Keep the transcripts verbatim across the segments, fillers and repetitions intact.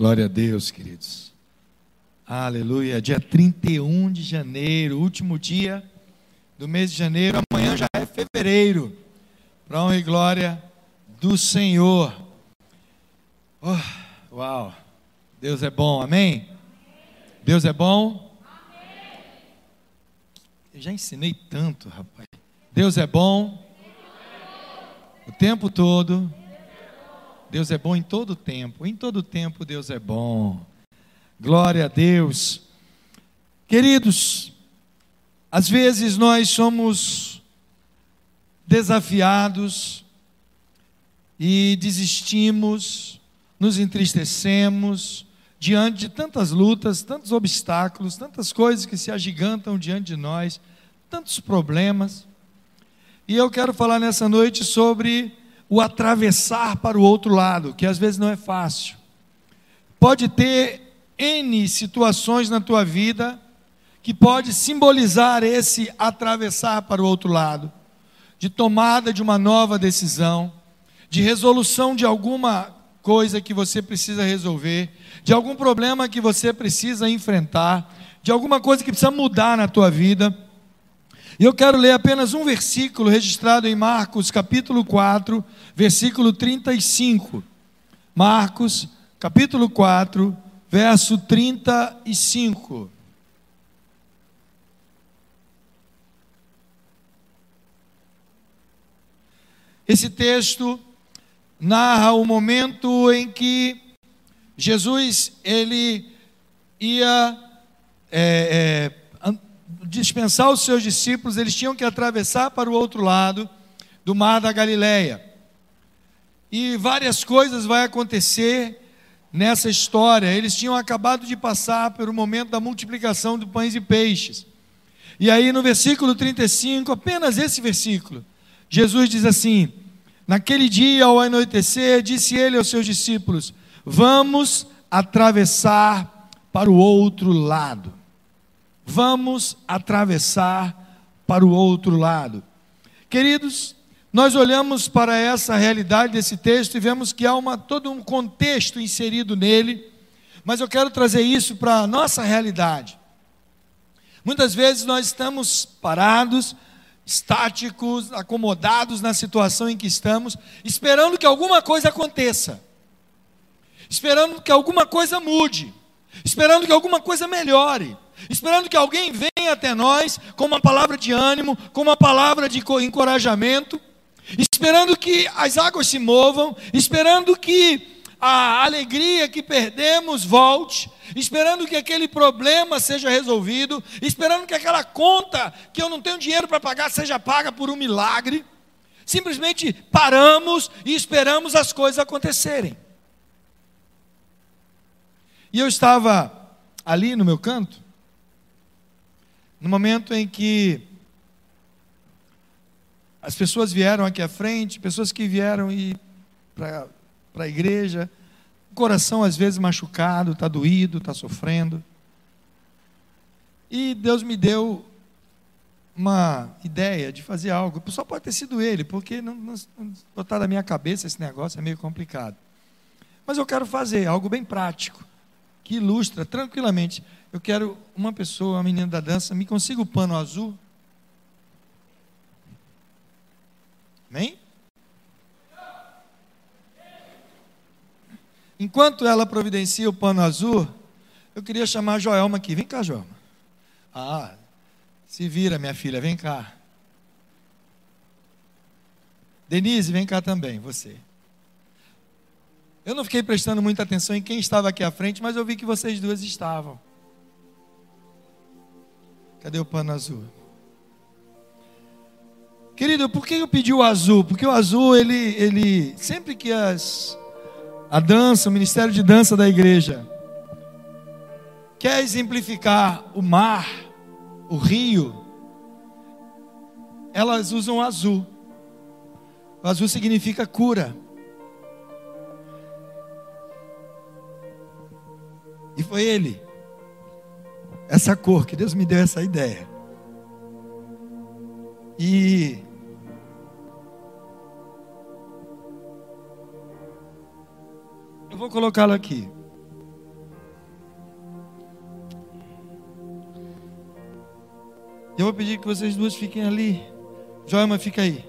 Glória a Deus, queridos. Aleluia. Dia trinta e um de janeiro, último dia do mês de janeiro. Amanhã já é fevereiro. Para honra e glória do Senhor. Oh, uau. Deus é bom. Amém? Amém. Deus é bom? Amém. Eu já ensinei tanto, rapaz. Deus é bom? Deus é bom. O tempo todo. Deus é bom em todo tempo, em todo tempo Deus é bom, glória a Deus. Queridos, às vezes nós somos desafiados e desistimos, nos entristecemos diante de tantas lutas, tantos obstáculos, tantas coisas que se agigantam diante de nós, tantos problemas, e eu quero falar nessa noite sobre o atravessar para o outro lado, que às vezes não é fácil. Pode ter N situações na tua vida que pode simbolizar esse atravessar para o outro lado, de tomada de uma nova decisão, de resolução de alguma coisa que você precisa resolver, de algum problema que você precisa enfrentar, de alguma coisa que precisa mudar na tua vida. E eu quero ler apenas um versículo registrado em Marcos, capítulo quatro, versículo trinta e cinco. Marcos, capítulo quatro, verso trinta e cinco. Esse texto narra o momento em que Jesus, ele ia... É, é, dispensar os seus discípulos, eles tinham que atravessar para o outro lado do mar da Galileia, e várias coisas vão acontecer nessa história. Eles tinham acabado de passar pelo momento da multiplicação de pães e peixes, e aí no versículo trinta e cinco, apenas esse versículo, Jesus diz assim: naquele dia ao anoitecer, disse ele aos seus discípulos, vamos atravessar para o outro lado. Vamos atravessar para o outro lado. Queridos, nós olhamos para essa realidade desse texto e vemos que há uma, todo um contexto inserido nele, mas eu quero trazer isso para a nossa realidade. Muitas vezes nós estamos parados, estáticos, acomodados na situação em que estamos, esperando que alguma coisa aconteça, esperando que alguma coisa mude, esperando que alguma coisa melhore, esperando que alguém venha até nós com uma palavra de ânimo, com uma palavra de encorajamento, esperando que as águas se movam, esperando que a alegria que perdemos volte, esperando que aquele problema seja resolvido, esperando que aquela conta que eu não tenho dinheiro para pagar seja paga por um milagre. Simplesmente paramos e esperamos as coisas acontecerem. E eu estava ali no meu canto, no momento em que as pessoas vieram aqui à frente, pessoas que vieram para a igreja, o coração às vezes machucado, está doído, está sofrendo, e Deus me deu uma ideia de fazer algo. Só pode ter sido ele, porque não, não, não botar da minha cabeça esse negócio é meio complicado, mas eu quero fazer algo bem prático, que ilustra tranquilamente. Eu quero uma pessoa, uma menina da dança, me consiga o pano azul? Amém? Enquanto ela providencia o pano azul, eu queria chamar a Joelma aqui. Vem cá, Joelma. Ah, se vira, minha filha, vem cá. Denise, vem cá também, você. Eu não fiquei prestando muita atenção em quem estava aqui à frente, mas eu vi que vocês duas estavam. Cadê o pano azul? Querido, por que eu pedi o azul? Porque o azul, ele, ele sempre que as, a dança, o Ministério de Dança da igreja quer exemplificar o mar, o rio, elas usam o azul. O azul significa cura. E foi ele, essa cor, que Deus me deu essa ideia. E eu vou colocá-lo aqui. Eu vou pedir que vocês duas fiquem ali. Joelma, fica aí.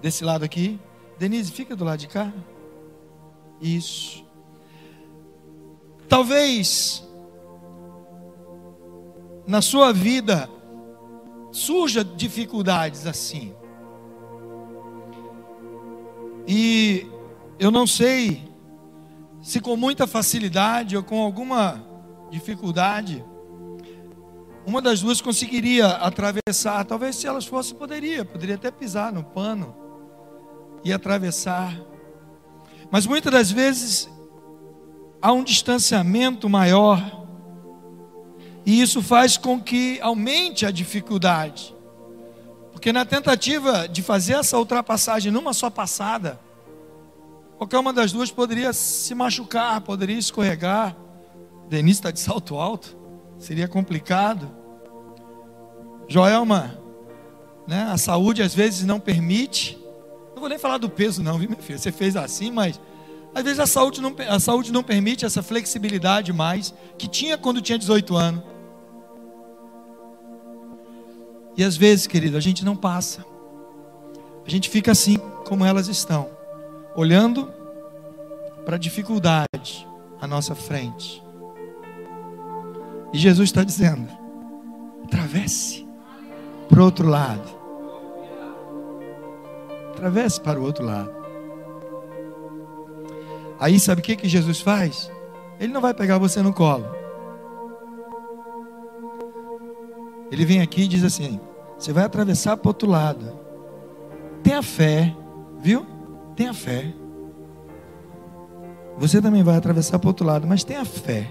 Desse lado aqui. Denise, fica do lado de cá. Isso. Talvez na sua vida surja dificuldades assim. E eu não sei se com muita facilidade ou com alguma dificuldade, uma das duas conseguiria atravessar. Talvez se elas fossem, poderia, poderia até pisar no pano e atravessar. Mas muitas das vezes há um distanciamento maior, e isso faz com que aumente a dificuldade. Porque na tentativa de fazer essa ultrapassagem numa só passada, qualquer uma das duas poderia se machucar, poderia escorregar. Denise está de salto alto, seria complicado. Joelma, né, a saúde às vezes não permite. Não vou nem falar do peso não, viu, minha filha? Você fez assim, mas às vezes a saúde não, a saúde não permite essa flexibilidade mais que tinha quando tinha dezoito anos. E às vezes, querido, a gente não passa. A gente fica assim como elas estão, olhando para a dificuldade à nossa frente. E Jesus está dizendo: atravesse para o outro lado. Atravesse para o outro lado. Aí sabe o que que Jesus faz? Ele não vai pegar você no colo. Ele vem aqui e diz assim: você vai atravessar para o outro lado. Tenha fé, viu? Tenha fé. Você também vai atravessar para o outro lado, mas tenha fé.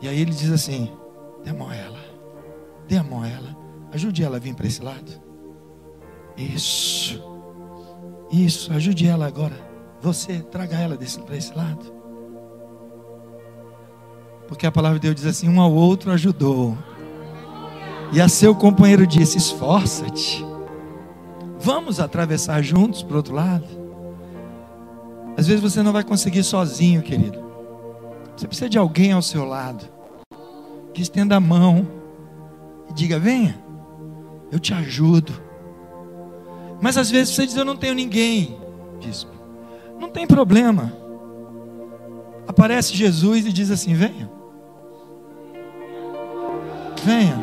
E aí ele diz assim: dê a mão a ela, dê a mão a ela, ajude ela a vir para esse lado. Isso, isso, ajude ela agora. Você traga ela desse, para esse lado. Porque a palavra de Deus diz assim: um ao outro ajudou. E a seu companheiro disse: esforça-te, vamos atravessar juntos para o outro lado. Às vezes você não vai conseguir sozinho, querido. Você precisa de alguém ao seu lado que estenda a mão e diga: venha, eu te ajudo. Mas às vezes você diz: eu não tenho ninguém, bispo. Não tem problema. Aparece Jesus e diz assim: venha, venha,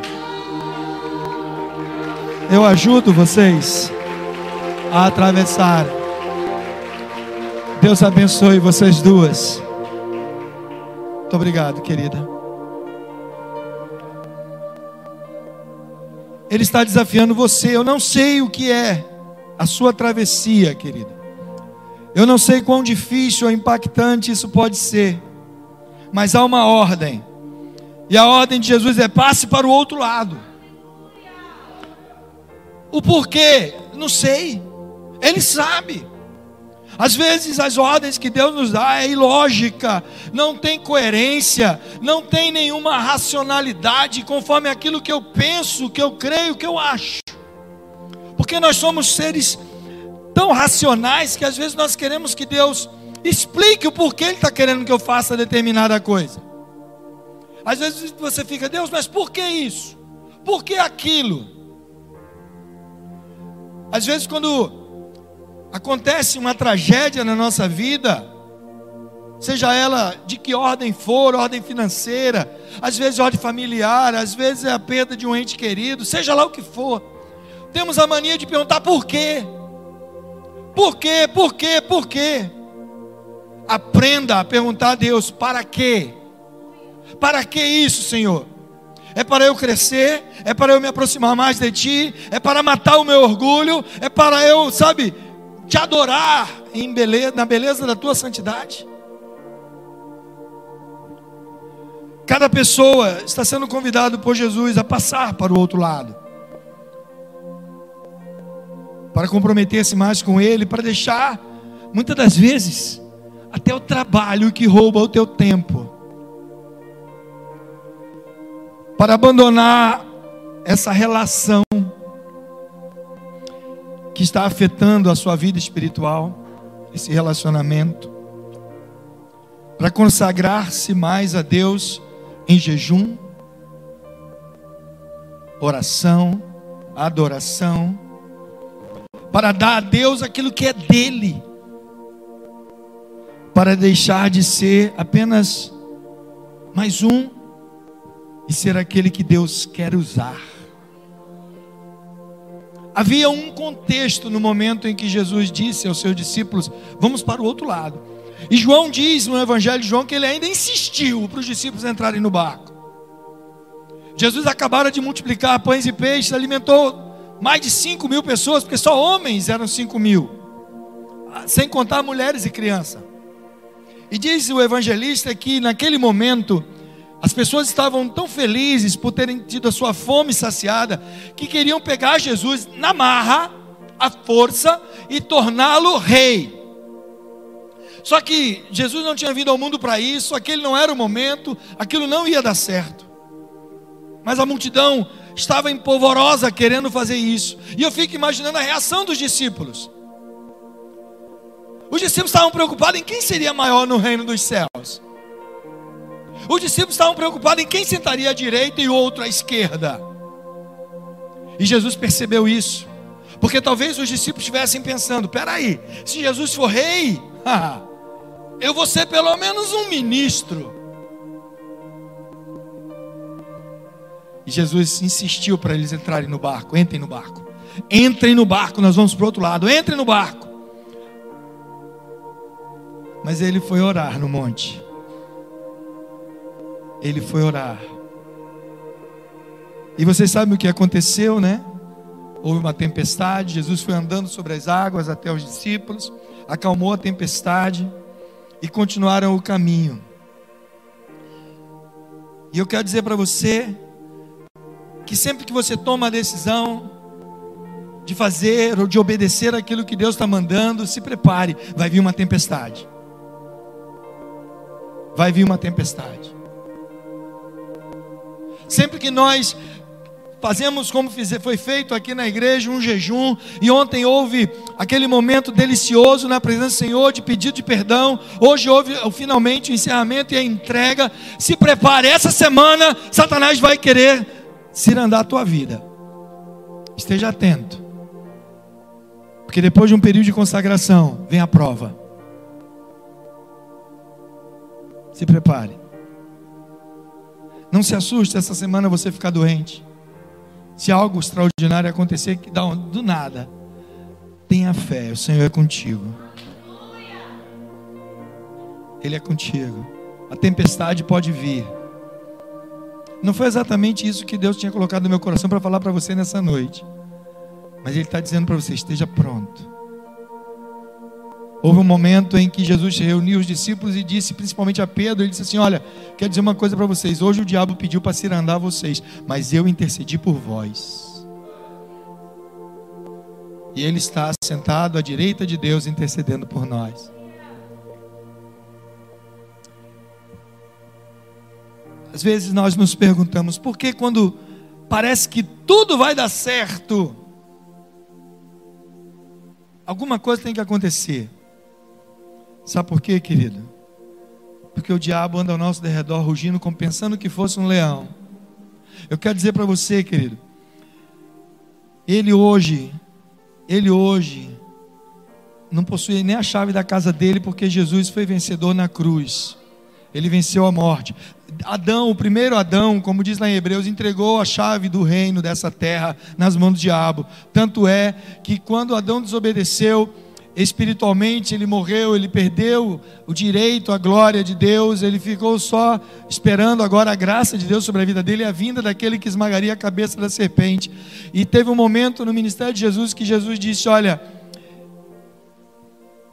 eu ajudo vocês a atravessar. Deus abençoe vocês duas. Muito obrigado, querida. Ele está desafiando você. Eu não sei o que é a sua travessia, querida. Eu não sei quão difícil ou impactante isso pode ser. Mas há uma ordem. E a ordem de Jesus é: passe para o outro lado. O porquê? Não sei. Ele sabe. Às vezes as ordens que Deus nos dá é ilógica, não tem coerência, não tem nenhuma racionalidade conforme aquilo que eu penso, que eu creio, que eu acho. Porque nós somos seres tão racionais que às vezes nós queremos que Deus explique o porquê Ele está querendo que eu faça determinada coisa. Às vezes você fica: Deus, mas por que isso? Por que aquilo? Às vezes, quando acontece uma tragédia na nossa vida, seja ela de que ordem for, ordem financeira, às vezes ordem familiar, às vezes é a perda de um ente querido, seja lá o que for, temos a mania de perguntar por quê? Por quê? Por quê? Por quê? Aprenda a perguntar a Deus: para quê? Para que isso, Senhor? É para eu crescer? É para eu me aproximar mais de Ti? É para matar o meu orgulho? É para eu, sabe, Te adorar em beleza, na beleza da Tua santidade? Cada pessoa está sendo convidado por Jesus a passar para o outro lado, para comprometer-se mais com Ele, para deixar, muitas das vezes, até o trabalho que rouba o teu tempo, para abandonar essa relação que está afetando a sua vida espiritual, esse relacionamento, para consagrar-se mais a Deus em jejum, oração, adoração, para dar a Deus aquilo que é dele, para deixar de ser apenas mais um e ser aquele que Deus quer usar. Havia um contexto no momento em que Jesus disse aos seus discípulos: vamos para o outro lado. E João diz no Evangelho de João que ele ainda insistiu para os discípulos entrarem no barco. Jesus acabara de multiplicar pães e peixes, alimentou mais de cinco mil pessoas, porque só homens eram cinco mil, sem contar mulheres e crianças. E diz o evangelista que naquele momento as pessoas estavam tão felizes por terem tido a sua fome saciada, que queriam pegar Jesus na marra, à força, e torná-lo rei. Só que Jesus não tinha vindo ao mundo para isso, aquele não era o momento, aquilo não ia dar certo. Mas a multidão estava empolvorosa querendo fazer isso. E eu fico imaginando a reação dos discípulos. Os discípulos estavam preocupados em quem seria maior no reino dos céus. Os discípulos estavam preocupados em quem sentaria à direita e o outro à esquerda. E Jesus percebeu isso. Porque talvez os discípulos estivessem pensando: peraí, se Jesus for rei, eu vou ser pelo menos um ministro. E Jesus insistiu para eles entrarem no barco. Entrem no barco. Entrem no barco, nós vamos para o outro lado. Entrem no barco. Mas ele foi orar no monte. Ele foi orar. E vocês sabem o que aconteceu, né? Houve uma tempestade. Jesus foi andando sobre as águas até os discípulos, acalmou a tempestade e continuaram o caminho. E eu quero dizer para você que sempre que você toma a decisão de fazer ou de obedecer aquilo que Deus está mandando, se prepare, vai vir uma tempestade. Vai vir uma tempestade. Sempre que nós fazemos como foi feito aqui na igreja, um jejum, e ontem houve aquele momento delicioso na presença do Senhor, de pedido de perdão, hoje houve finalmente o encerramento e a entrega. Se prepare, essa semana Satanás vai querer cirandar a tua vida. Esteja atento, porque depois de um período de consagração vem a prova. Se prepare. Não se assuste essa semana você ficar doente. Se algo extraordinário acontecer, que dá do nada, tenha fé, o Senhor é contigo. Ele é contigo. A tempestade pode vir. Não foi exatamente isso que Deus tinha colocado no meu coração para falar para você nessa noite, mas Ele está dizendo para você: esteja pronto. Houve um momento em que Jesus reuniu os discípulos e disse, principalmente a Pedro, ele disse assim: olha, quero dizer uma coisa para vocês, hoje o diabo pediu para cirandar vocês, mas eu intercedi por vós. E ele está sentado à direita de Deus, intercedendo por nós. Às vezes nós nos perguntamos, por que quando parece que tudo vai dar certo, alguma coisa tem que acontecer? Sabe por quê, querido? Porque o diabo anda ao nosso derredor rugindo, como pensando que fosse um leão. Eu quero dizer para você, querido, Ele hoje Ele hoje não possui nem a chave da casa dele, porque Jesus foi vencedor na cruz. Ele venceu a morte. Adão, o primeiro Adão, como diz lá em Hebreus, entregou a chave do reino dessa terra nas mãos do diabo. Tanto é que quando Adão desobedeceu espiritualmente, ele morreu, ele perdeu o direito à glória de Deus, ele ficou só esperando agora a graça de Deus sobre a vida dele e a vinda daquele que esmagaria a cabeça da serpente. E teve um momento no ministério de Jesus que Jesus disse: olha,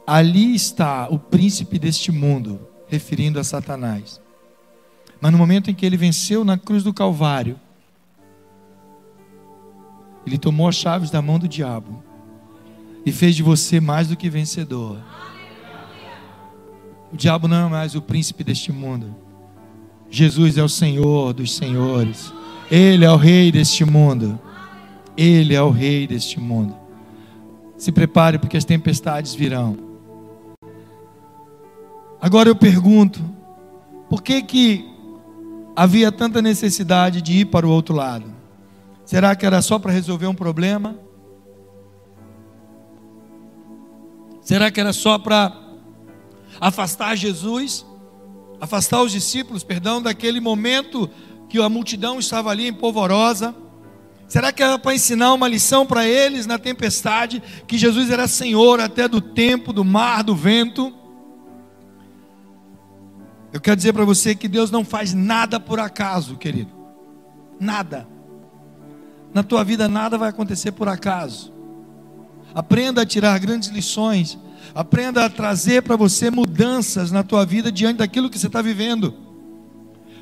ali está o príncipe deste mundo, referindo a Satanás. Mas no momento em que ele venceu na cruz do Calvário, ele tomou as chaves da mão do diabo e fez de você mais do que vencedor. O diabo não é mais o príncipe deste mundo. Jesus é o Senhor dos senhores. Ele é o rei deste mundo. Ele é o rei deste mundo. Se prepare, porque as tempestades virão. Agora eu pergunto, por que que havia tanta necessidade de ir para o outro lado? Será que era só para resolver um problema? Será que era só para afastar Jesus, afastar os discípulos, perdão, daquele momento que a multidão estava ali empolvorosa? Será que era para ensinar uma lição para eles na tempestade, que Jesus era Senhor até do tempo, do mar, do vento? Eu quero dizer para você que Deus não faz nada por acaso, querido. Nada. Na tua vida nada vai acontecer por acaso. Aprenda a tirar grandes lições. Aprenda a trazer para você mudanças na tua vida diante daquilo que você está vivendo.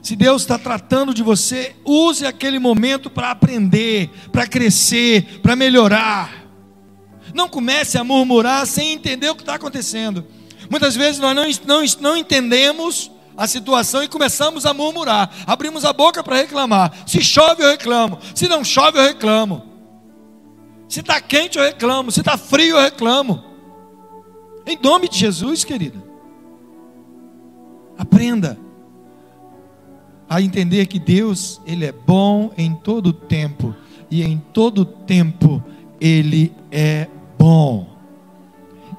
Se Deus está tratando de você, use aquele momento para aprender, para crescer, para melhorar. Não comece a murmurar sem entender o que está acontecendo. Muitas vezes nós não, não, não entendemos a situação e começamos a murmurar. Abrimos a boca para reclamar. Se chove eu reclamo, se não chove eu reclamo. Se está quente eu reclamo, se está frio eu reclamo. Em nome de Jesus, querida, aprenda a entender que Deus, Ele é bom em todo tempo, e em todo tempo Ele é bom.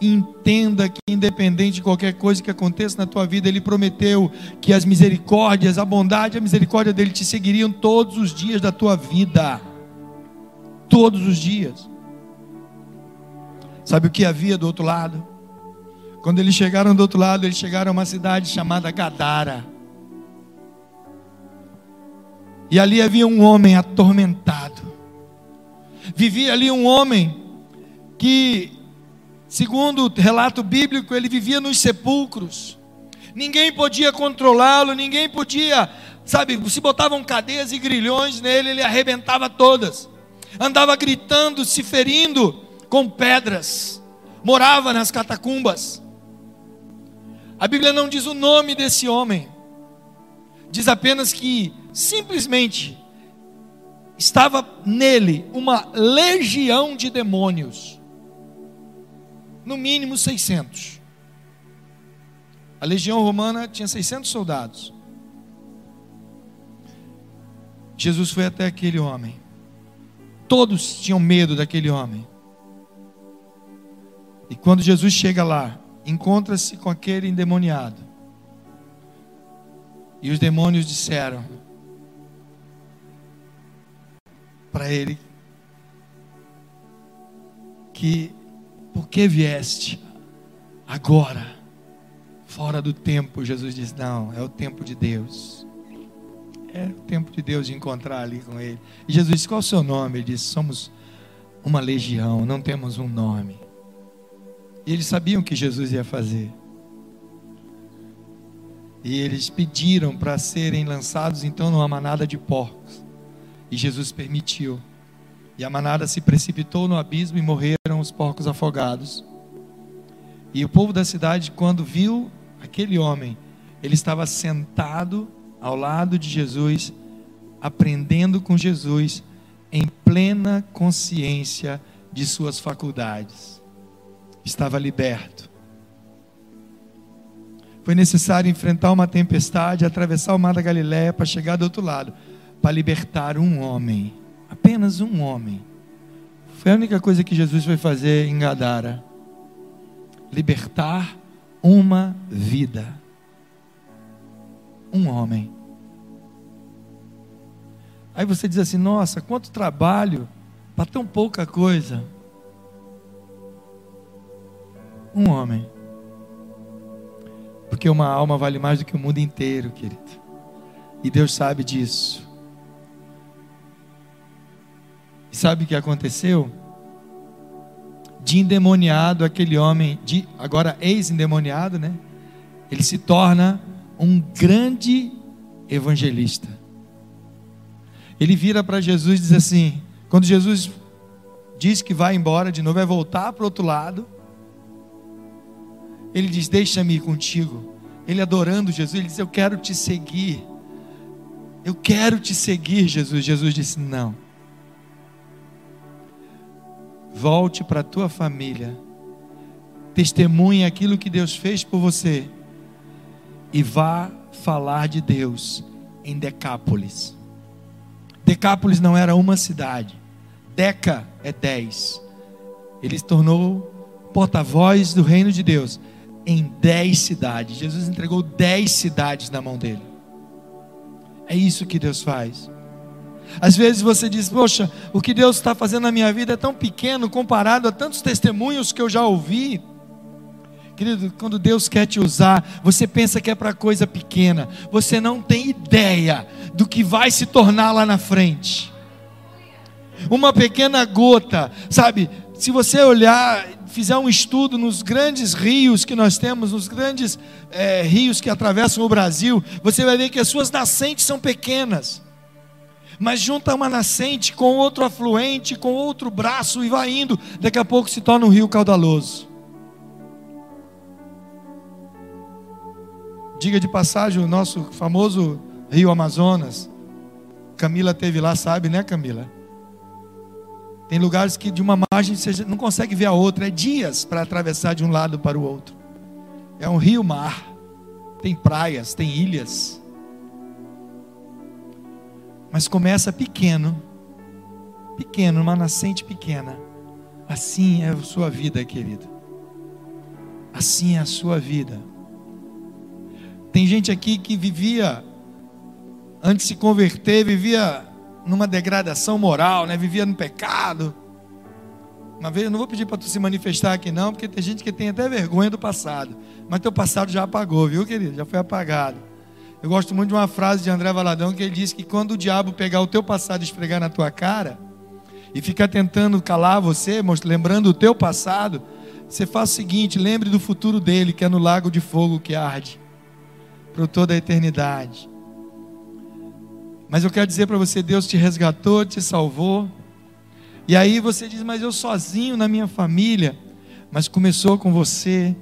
Entenda que independente de qualquer coisa que aconteça na tua vida, Ele prometeu que as misericórdias, a bondade e a misericórdia dEle te seguiriam todos os dias da tua vida, todos os dias. Sabe o que havia do outro lado? Quando eles chegaram do outro lado, eles chegaram a uma cidade chamada Gadara. E ali havia um homem atormentado. Vivia ali um homem que, segundo o relato bíblico, ele vivia nos sepulcros. Ninguém podia controlá-lo, ninguém podia, sabe, se botavam cadeias e grilhões nele, ele arrebentava todas. Andava gritando, se ferindo com pedras. Morava nas catacumbas. A Bíblia não diz o nome desse homem, diz apenas que simplesmente estava nele uma legião de demônios, no mínimo seiscentos. A legião romana tinha seiscentos soldados. Jesus foi até aquele homem. Todos tinham medo daquele homem. E quando Jesus chega lá, encontra-se com aquele endemoniado. E os demônios disseram para ele que por que vieste agora, fora do tempo? Jesus diz, não, é o tempo de Deus. É o tempo de Deus de encontrar ali com ele. E Jesus disse, qual o seu nome? Ele disse, somos uma legião, não temos um nome. E eles sabiam o que Jesus ia fazer. E eles pediram para serem lançados então numa manada de porcos. E Jesus permitiu. E a manada se precipitou no abismo e morreram os porcos afogados. E o povo da cidade, quando viu aquele homem, ele estava sentado ao lado de Jesus, aprendendo com Jesus, em plena consciência de suas faculdades. Estava liberto. Foi necessário enfrentar uma tempestade, atravessar o mar da Galileia para chegar do outro lado, para libertar um homem, apenas um homem. Foi a única coisa que Jesus foi fazer em Gadara: libertar uma vida, um homem. Aí você diz assim, nossa, quanto trabalho para tão pouca coisa. Um homem. Porque uma alma vale mais do que o mundo inteiro, querido. E Deus sabe disso. E sabe o que aconteceu? De endemoniado, aquele homem, de, agora ex-endemoniado, né? Ele se torna um grande evangelista. Ele vira para Jesus e diz assim, quando Jesus diz que vai embora de novo, vai voltar para o outro lado, ele diz, deixa-me ir contigo. Ele adorando Jesus, ele diz, eu quero te seguir. Eu quero te seguir, Jesus. Jesus disse, não. Volte para a tua família. Testemunhe aquilo que Deus fez por você. E vá falar de Deus em Decápolis. Decápolis não era uma cidade. Deca é dez. Ele se tornou porta-voz do reino de Deus em dez cidades. Jesus entregou dez cidades na mão dele. É isso que Deus faz. Às vezes você diz, poxa, o que Deus está fazendo na minha vida é tão pequeno comparado a tantos testemunhos que eu já ouvi. Querido, quando Deus quer te usar, você pensa que é para coisa pequena. Você não tem ideia do que vai se tornar lá na frente. Uma pequena gota, sabe? Se você olhar, fizer um estudo nos grandes rios que nós temos, nos grandes é, rios que atravessam o Brasil, você vai ver que as suas nascentes são pequenas, mas junta uma nascente com outro afluente, com outro braço e vai indo, daqui a pouco se torna um rio caudaloso. Diga de passagem, o nosso famoso Rio Amazonas, Camila teve lá, sabe, né, Camila? Tem lugares que de uma margem você não consegue ver a outra. É dias para atravessar de um lado para o outro. É um rio-mar. Tem praias, tem ilhas. Mas começa pequeno. Pequeno, uma nascente pequena. Assim é a sua vida, querido. Assim é a sua vida. Tem gente aqui que vivia, antes de se converter, vivia numa degradação moral, né? Vivia no pecado. Uma vez, eu não vou pedir para tu se manifestar aqui não, porque tem gente que tem até vergonha do passado, mas teu passado já apagou, viu, querido? Já foi apagado. Eu gosto muito de uma frase de André Valadão, que ele diz que quando o diabo pegar o teu passado e esfregar na tua cara e ficar tentando calar você, lembrando o teu passado, você faz o seguinte: lembre do futuro dele, que é no lago de fogo que arde por toda a eternidade. Mas eu quero dizer para você, Deus te resgatou, te salvou. E aí você diz, mas eu sozinho na minha família. Mas começou com você,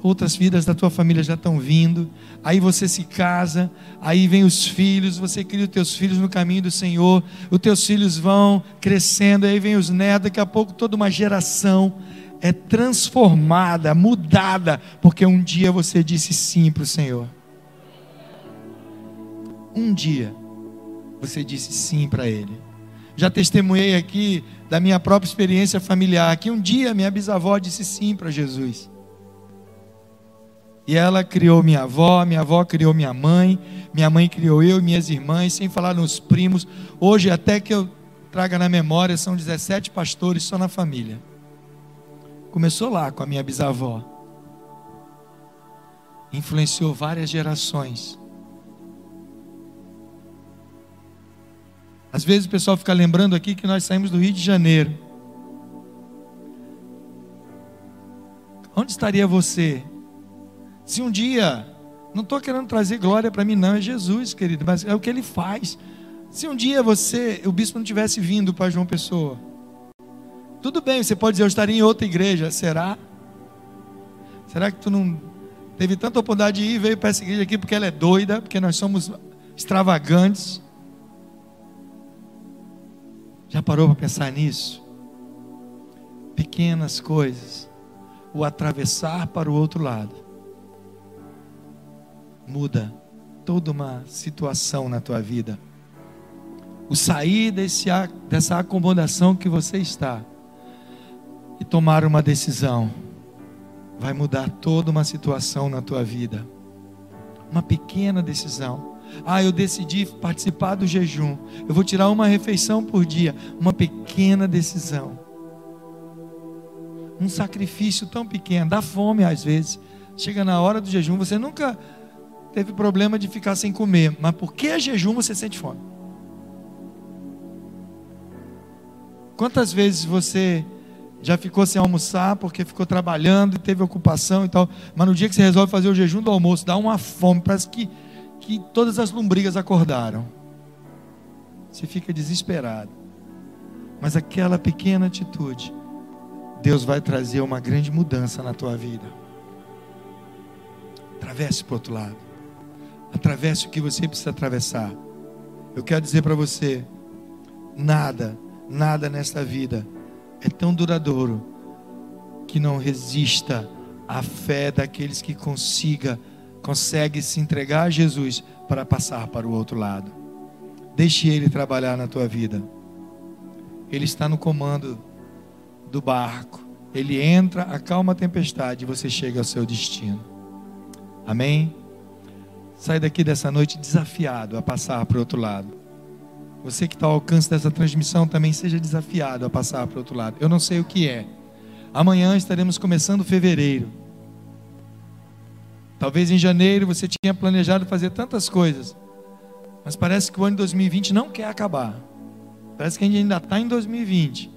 outras vidas da tua família já estão vindo. Aí você se casa, aí vem os filhos, você cria os teus filhos no caminho do Senhor. Os teus filhos vão crescendo, aí vem os netos. Daqui a pouco toda uma geração é transformada, mudada, porque um dia você disse sim para o Senhor. Um dia você disse sim para ele. Já testemunhei aqui da minha própria experiência familiar, que um dia minha bisavó disse sim para Jesus. E ela criou minha avó, minha avó criou minha mãe, minha mãe criou eu e minhas irmãs, sem falar nos primos. Hoje, até que eu traga na memória, são dezessete pastores só na família. Começou lá com a minha bisavó. Influenciou várias gerações. Às vezes o pessoal fica lembrando aqui que nós saímos do Rio de Janeiro. Onde estaria você? Se um dia, não estou querendo trazer glória para mim não, é Jesus, querido, mas é o que ele faz. Se um dia você, o bispo não tivesse vindo para João Pessoa, tudo bem, você pode dizer, eu estaria em outra igreja. Será? Será que tu não teve tanta oportunidade de ir e veio para essa igreja aqui porque ela é doida, porque nós somos extravagantes? Já parou para pensar nisso? Pequenas coisas, o atravessar para o outro lado muda toda uma situação na tua vida. O sair desse, dessa acomodação que você está e tomar uma decisão vai mudar toda uma situação na tua vida. Uma pequena decisão. Ah, eu decidi participar do jejum, eu vou tirar uma refeição por dia. Uma pequena decisão, um sacrifício tão pequeno. Dá fome às vezes, chega na hora do jejum, você nunca teve problema de ficar sem comer, mas porque é jejum você sente fome. Quantas vezes você já ficou sem almoçar porque ficou trabalhando e teve ocupação e tal, mas no dia que você resolve fazer o jejum do almoço, dá uma fome, parece que que todas as lombrigas acordaram. Você fica desesperado. Mas aquela pequena atitude, Deus vai trazer uma grande mudança na tua vida. Atravesse para o outro lado. Atravesse o que você precisa atravessar. Eu quero dizer para você, nada, nada nesta vida é tão duradouro que não resista à fé daqueles que consigam consegue se entregar a Jesus para passar para o outro lado. Deixe Ele trabalhar na tua vida. Ele está no comando do barco. Ele entra, acalma a tempestade e você chega ao seu destino. Amém? Sai daqui dessa noite desafiado a passar para o outro lado. Você que está ao alcance dessa transmissão também seja desafiado a passar para o outro lado. Eu não sei o que é. Amanhã estaremos começando fevereiro. Talvez em janeiro você tinha planejado fazer tantas coisas, mas parece que o ano de dois mil e vinte não quer acabar. Parece que a gente ainda está em dois mil e vinte.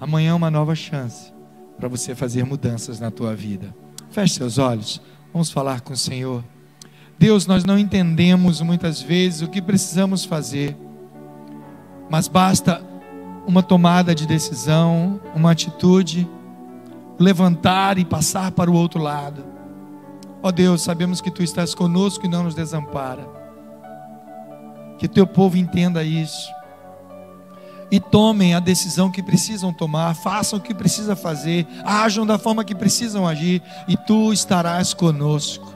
Amanhã é uma nova chance para você fazer mudanças na tua vida. Feche seus olhos. Vamos falar com o Senhor. Deus, nós não entendemos muitas vezes o que precisamos fazer, mas basta uma tomada de decisão, uma atitude, levantar e passar para o outro lado. Ó Deus, sabemos que Tu estás conosco e não nos desampara. Que Teu povo entenda isso e tomem a decisão que precisam tomar, façam o que precisa fazer, ajam da forma que precisam agir, e Tu estarás conosco.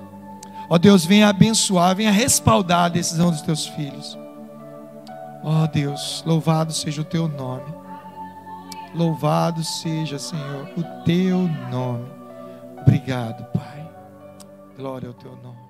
Ó Deus, venha abençoar, venha respaldar a decisão dos Teus filhos. Ó Deus, louvado seja o Teu nome. Louvado seja, Senhor, o Teu nome. Obrigado, Pai. Glória ao Teu nome.